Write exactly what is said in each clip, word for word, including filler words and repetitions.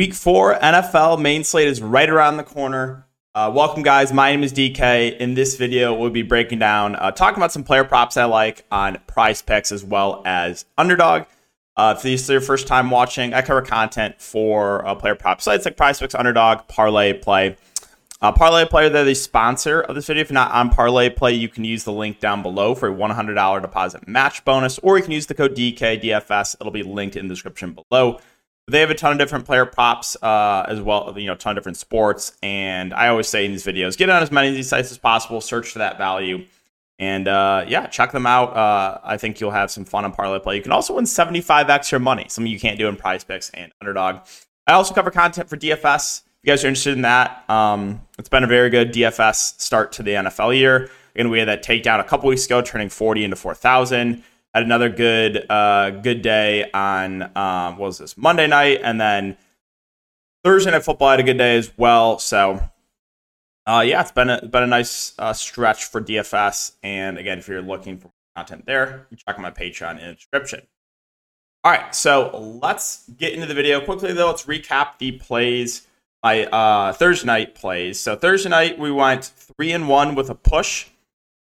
Week four N F L main slate is right around the corner. Uh, welcome, guys. My name is D K. In this video, we'll be breaking down, uh, talking about some player props I like on Price Picks as well as Underdog. Uh, if this is your first time watching, I cover content for uh, player prop sites like Price Picks, Underdog, Parlay Play. Uh, Parlay Play, they're the sponsor of this video. If you're not on Parlay Play, you can use the link down below for a one hundred dollars deposit match bonus, or you can use the code D K D F S. It'll be linked in the description below. They have a ton of different player props uh, as well, you know, a ton of different sports. And I always say in these videos, get on as many of these sites as possible, search for that value. And uh, yeah, check them out. Uh, I think you'll have some fun on Parlay Play. You can also win seventy-five x your money, something you can't do in Prize Picks and Underdog. I also cover content for D F S. If you guys are interested in that, um, it's been a very good D F S start to the N F L year. Again, we had that takedown a couple weeks ago, turning forty into four thousand. Had another good uh, good day on, um, what was this, Monday night, and then Thursday Night Football had a good day as well. So, uh, yeah, it's been a, been a nice uh, stretch for D F S. And, again, if you're looking for content there, you check out my Patreon in the description. All right, so let's get into the video. Quickly, though, let's recap the plays, my uh, Thursday night plays. So Thursday night, we went three and one with a push.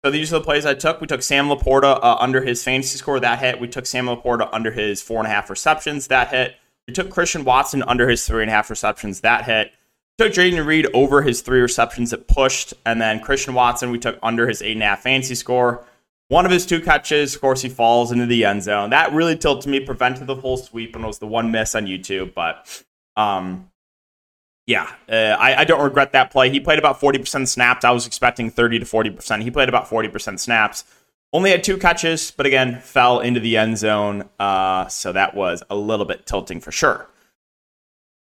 So these are the plays I took. We took Sam Laporta uh, under his fantasy score. That hit. We took Sam Laporta under his four and a half receptions. That hit. We took Christian Watson under his three and a half receptions. That hit. We took Jaden Reed over his three receptions. It pushed. And then Christian Watson, we took under his eight and a half fantasy score. One of his two catches, of course, he falls into the end zone. That really tilted me, prevented the full sweep, and was the one miss on YouTube. But um, yeah, uh, I, I don't regret that play. He played about forty percent snaps. I was expecting thirty to forty percent. He played about forty percent snaps. Only had two catches, but again, fell into the end zone. Uh, so that was a little bit tilting for sure.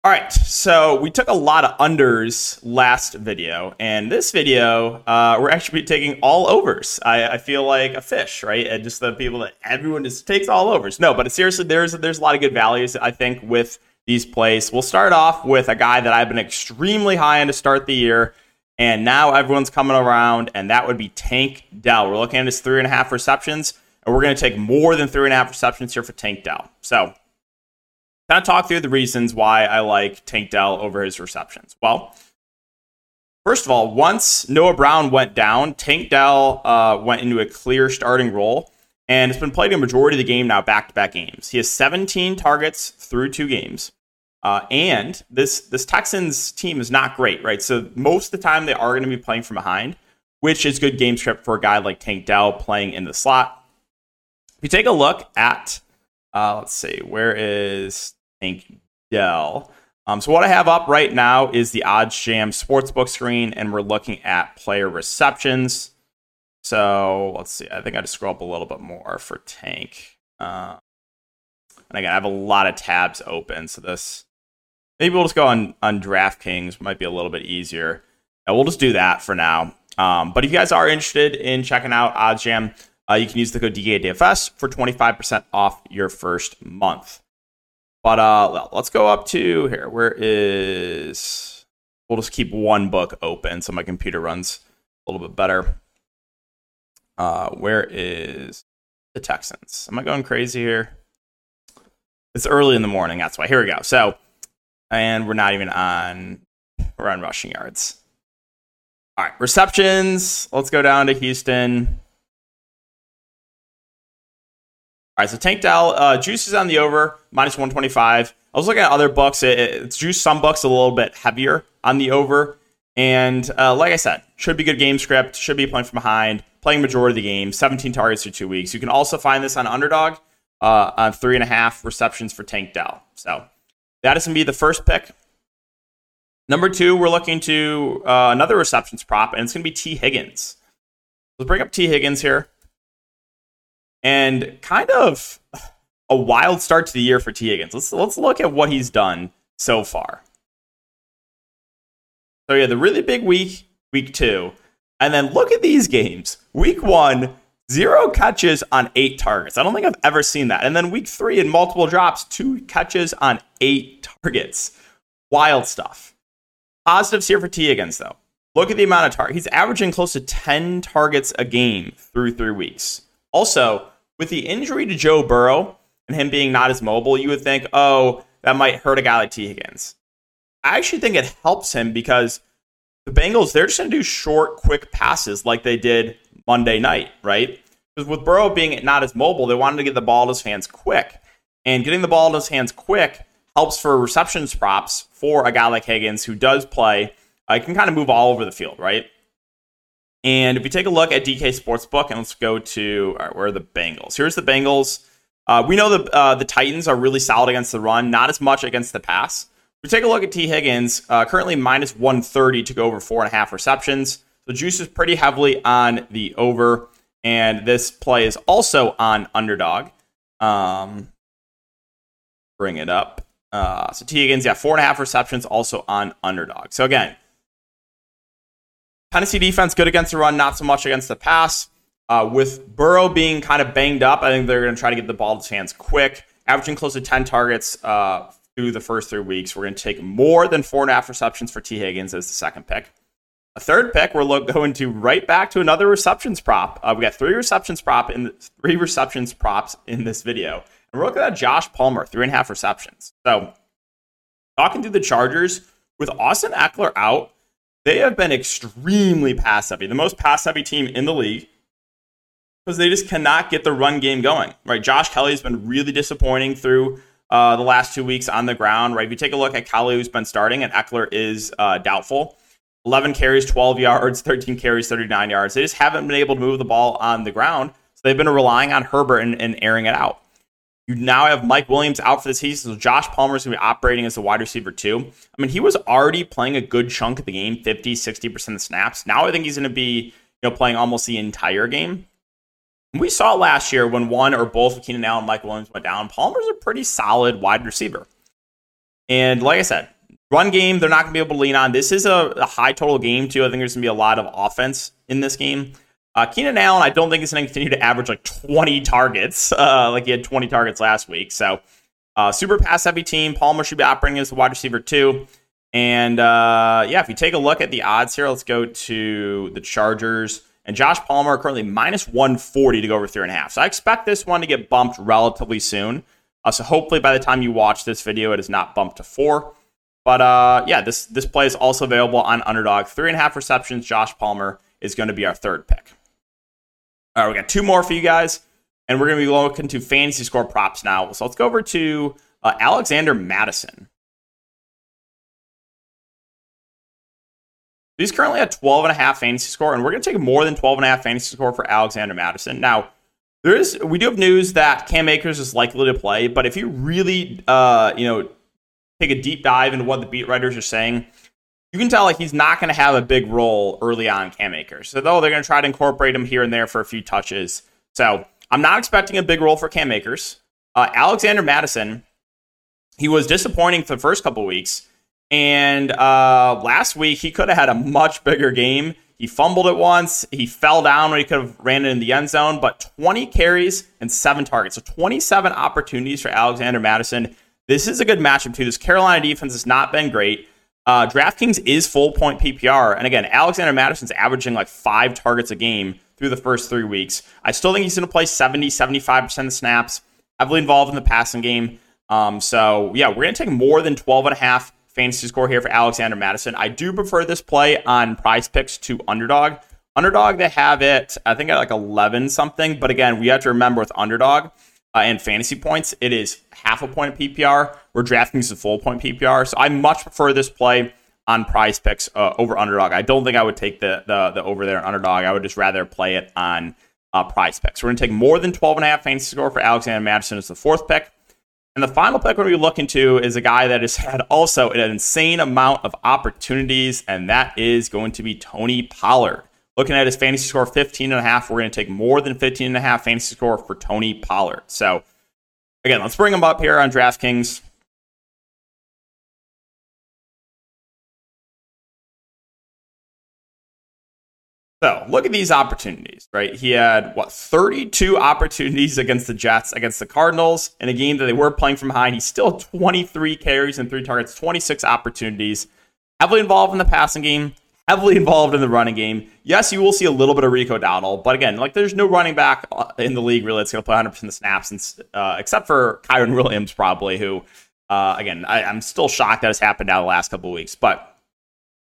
All right, so we took a lot of unders last video. And this video, uh, we're actually taking all overs. I, I feel like a fish, right? And just the people that everyone just takes all overs. No, but seriously, there's there's a lot of good values, I think, with these plays. We'll start off with a guy that I've been extremely high on to start the year, and now everyone's coming around, and that would be Tank Dell. We're looking at his three and a half receptions, and we're going to take more than three and a half receptions here for Tank Dell. So, kind of talk through the reasons why I like Tank Dell over his receptions. Well, first of all, once Noah Brown went down, Tank Dell uh, went into a clear starting role. And it's been played in the majority of the game now, back-to-back games. He has seventeen targets through two games. Uh, and this this Texans team is not great, right? So most of the time they are going to be playing from behind, which is good game script for a guy like Tank Dell playing in the slot. If you take a look at, uh, let's see, where is Tank Dell? Um, so what I have up right now is the OddsJam Sportsbook screen, and we're looking at player receptions. So let's see. I think I just scroll up a little bit more for Tank. Uh, and again, I have a lot of tabs open. So this, maybe we'll just go on, on DraftKings, might be a little bit easier. And we'll just do that for now. Um, but if you guys are interested in checking out OddsJam, uh, you can use the code D K D F S for twenty-five percent off your first month. But uh, let's go up to here. Where is, we'll just keep one book open so my computer runs a little bit better. Uh, where is the Texans? Am I going crazy here? It's early in the morning. That's why. Here we go. So, and we're not even on, we're on rushing yards. All right. Receptions. Let's go down to Houston. All right. So Tank Dell, uh, juice is on the over minus one twenty-five. I was looking at other books. It, it's juice. Some books a little bit heavier on the over. And uh, like I said, should be good game script. Should be playing from behind. Playing majority of the game, seventeen targets for two weeks. You can also find this on Underdog uh, on three and a half receptions for Tank Dell. So that is going to be the first pick. Number two, we're looking to uh, another receptions prop, and it's going to be T Higgins. Let's bring up T Higgins here. And kind of a wild start to the year for T Higgins. Let's, let's look at what he's done so far. So yeah, the really big week, week two. And then look at these games. Week one, zero catches on eight targets. I don't think I've ever seen that. And then week three in multiple drops, two catches on eight targets. Wild stuff. Positives here for T Higgins, though. Look at the amount of targets. He's averaging close to ten targets a game through three weeks. Also, with the injury to Joe Burrow and him being not as mobile, you would think, oh, that might hurt a guy like T Higgins. I actually think it helps him because the Bengals, they're just going to do short, quick passes like they did Monday night, right? Because with Burrow being not as mobile, they wanted to get the ball in his hands quick. And getting the ball in his hands quick helps for receptions props for a guy like Higgins, who does play. I can kind of move all over the field, right? And if you take a look at D K Sportsbook, and let's go to, all right, where are the Bengals? Here's the Bengals. Uh, we know the uh, the Titans are really solid against the run, not as much against the pass. If you take a look at T Higgins, uh, currently minus one thirty to go over four and a half receptions. So juice is pretty heavily on the over, and this play is also on Underdog. Um, bring it up. Uh, so T Higgins, yeah, four and a half receptions, also on Underdog. So again, Tennessee defense, good against the run, not so much against the pass. Uh, with Burrow being kind of banged up, I think they're going to try to get the ball to hands quick, averaging close to ten targets uh, through the first three weeks. We're going to take more than four and a half receptions for T Higgins as the second pick. A third pick, we're lo- going to right back to another receptions prop. Uh, we got three receptions prop in the, three receptions props in this video, and we're looking at Josh Palmer, three and a half receptions. So, talking through the Chargers with Austin Eckler out. They have been extremely pass-heavy, the most pass-heavy team in the league, because they just cannot get the run game going, right? Josh Kelly has been really disappointing through uh, the last two weeks on the ground, right? If you take a look at Kelly, who's been starting, and Eckler is uh, doubtful. eleven carries, twelve yards, thirteen carries, thirty-nine yards. They just haven't been able to move the ball on the ground, so they've been relying on Herbert and, and airing it out. You now have Mike Williams out for the season, so Josh Palmer is going to be operating as a wide receiver too. I mean, he was already playing a good chunk of the game, fifty, sixty percent of snaps. Now I think he's going to be, you know, playing almost the entire game. And we saw last year when one or both Keenan Allen and Mike Williams went down, Palmer's a pretty solid wide receiver. And like I said, run game, they're not going to be able to lean on. This is a, a high total game too. I think there's going to be a lot of offense in this game. Uh, Keenan Allen, I don't think he's going to continue to average like twenty targets, uh, like he had twenty targets last week. So, uh, super pass-heavy team. Palmer should be operating as the wide receiver too. And, uh, yeah, if you take a look at the odds here, let's go to the Chargers. And Josh Palmer are currently minus one forty to go over three and a half. So I expect this one to get bumped relatively soon. Uh, so hopefully by the time you watch this video, it is not bumped to four. But, uh, yeah, this, this play is also available on Underdog. Three and a half receptions. Josh Palmer is going to be our third pick. All right, we got two more for you guys, and we're going to be looking to fantasy score props now. So let's go over to uh, Alexander Mattison. He's currently at twelve point five fantasy score, and we're going to take more than twelve point five fantasy score for Alexander Mattison. Now, there is we do have news that Cam Akers is likely to play, but if you really uh, you know, take a deep dive into what the beat writers are saying, you can tell like he's not going to have a big role early on Cam Akers. So though they're going to try to incorporate him here and there for a few touches. So I'm not expecting a big role for Cam Akers. Uh, Alexander Mattison, he was disappointing for the first couple weeks. And uh, last week, he could have had a much bigger game. He fumbled it once. He fell down when he could have ran it in the end zone. But twenty carries and seven targets. So twenty-seven opportunities for Alexander Mattison. This is a good matchup too. This Carolina defense has not been great. Uh, DraftKings is full point P P R. And again, Alexander Madison's averaging like five targets a game through the first three weeks. I still think he's going to play seventy, seventy-five percent of snaps, heavily involved in the passing game. Um, so yeah, we're going to take more than twelve and a half fantasy score here for Alexander Mattison. I do prefer this play on Price Picks to Underdog. Underdog, they have it, I think at like eleven something. But again, we have to remember with Underdog, Uh, and fantasy points, it is half a point of P P R. We're drafting as a full point P P R. So I much prefer this play on Prize Picks uh, over Underdog. I don't think I would take the, the the over there on Underdog. I would just rather play it on uh, Prize Picks. We're going to take more than twelve and a half fantasy score for Alexander Mattison as the fourth pick. And the final pick we're going to be looking to is a guy that has had also an insane amount of opportunities, and that is going to be Tony Pollard. Looking at his fantasy score, fifteen and a half. We're going to take more than fifteen and a half fantasy score for Tony Pollard. So, again, let's bring him up here on DraftKings. So, look at these opportunities, right? He had, what, thirty-two opportunities against the Jets, against the Cardinals, in a game that they were playing from behind. He still had twenty-three carries and three targets, twenty-six opportunities. Heavily involved in the passing game. Heavily involved in the running game. Yes, you will see a little bit of Rico Dowdle, but again, like there's no running back in the league really that's going to play one hundred percent of snaps, and, uh, except for Kyren Williams probably, who Uh, again, I, I'm still shocked that has happened now the last couple of weeks. But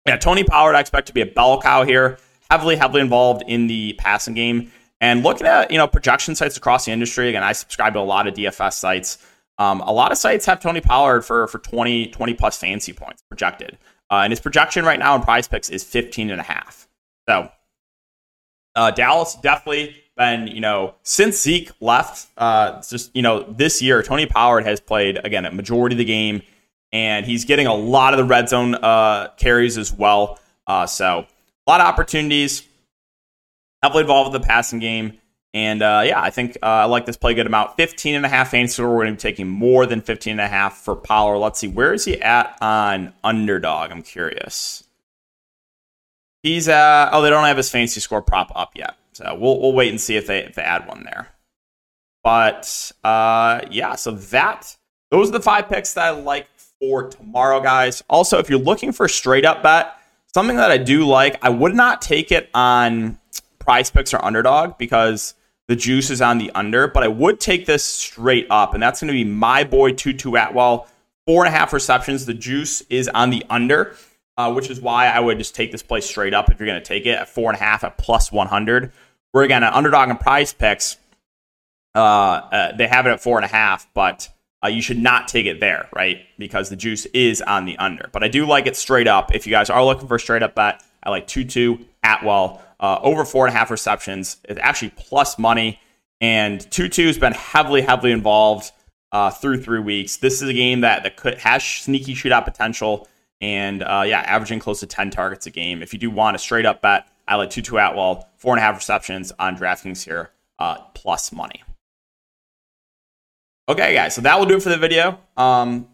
yeah, Tony Pollard I expect to be a bell cow here. Heavily, heavily involved in the passing game. And looking at, you know, projection sites across the industry, again, I subscribe to a lot of D F S sites. Um, a lot of sites have Tony Pollard for, for twenty, twenty plus fantasy points projected. Uh, and his projection right now in Price Picks is fifteen and a half. So uh, Dallas definitely been, you know, since Zeke left, uh, just, you know, this year, Tony Pollard has played, again, a majority of the game. And he's getting a lot of the red zone uh, carries as well. Uh, so a lot of opportunities. Heavily involved with the passing game. And, uh, yeah, I think uh, I like this play a good amount. fifteen and a half fantasy score. We're going to be taking more than fifteen and a half for Pollard. Let's see. Where is he at on Underdog? I'm curious. He's at... Oh, they don't have his fantasy score prop up yet. So we'll we'll wait and see if they if they add one there. But, uh, yeah, so that... Those are the five picks that I like for tomorrow, guys. Also, if you're looking for a straight-up bet, something that I do like, I would not take it on Price Picks or Underdog because... the juice is on the under, but I would take this straight up, and that's going to be my boy Tutu Atwell, four and a half receptions. The juice is on the under, uh, which is why I would just take this play straight up if you're going to take it at four and a half at plus one hundred. Where again, an Underdog and Price Picks, uh, uh, they have it at four and a half, but uh, you should not take it there, right? Because the juice is on the under. But I do like it straight up. If you guys are looking for a straight up bet, I like Tutu Atwell. Uh, over four and a half receptions. It's actually plus money. And Tutu has been heavily, heavily involved uh, through three weeks. This is a game that, that could, has sneaky shootout potential. And uh, yeah, averaging close to ten targets a game. If you do want a straight up bet, I like Tutu Atwell, four and a half receptions on DraftKings here, uh, plus money. Okay, guys, so that will do it for the video. Um,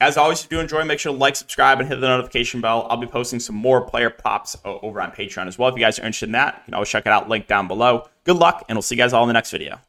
As always, if you do enjoy, make sure to like, subscribe, and hit the notification bell. I'll be posting some more player props over on Patreon as well. If you guys are interested in that, you can always check it out. Link down below. Good luck, and we'll see you guys all in the next video.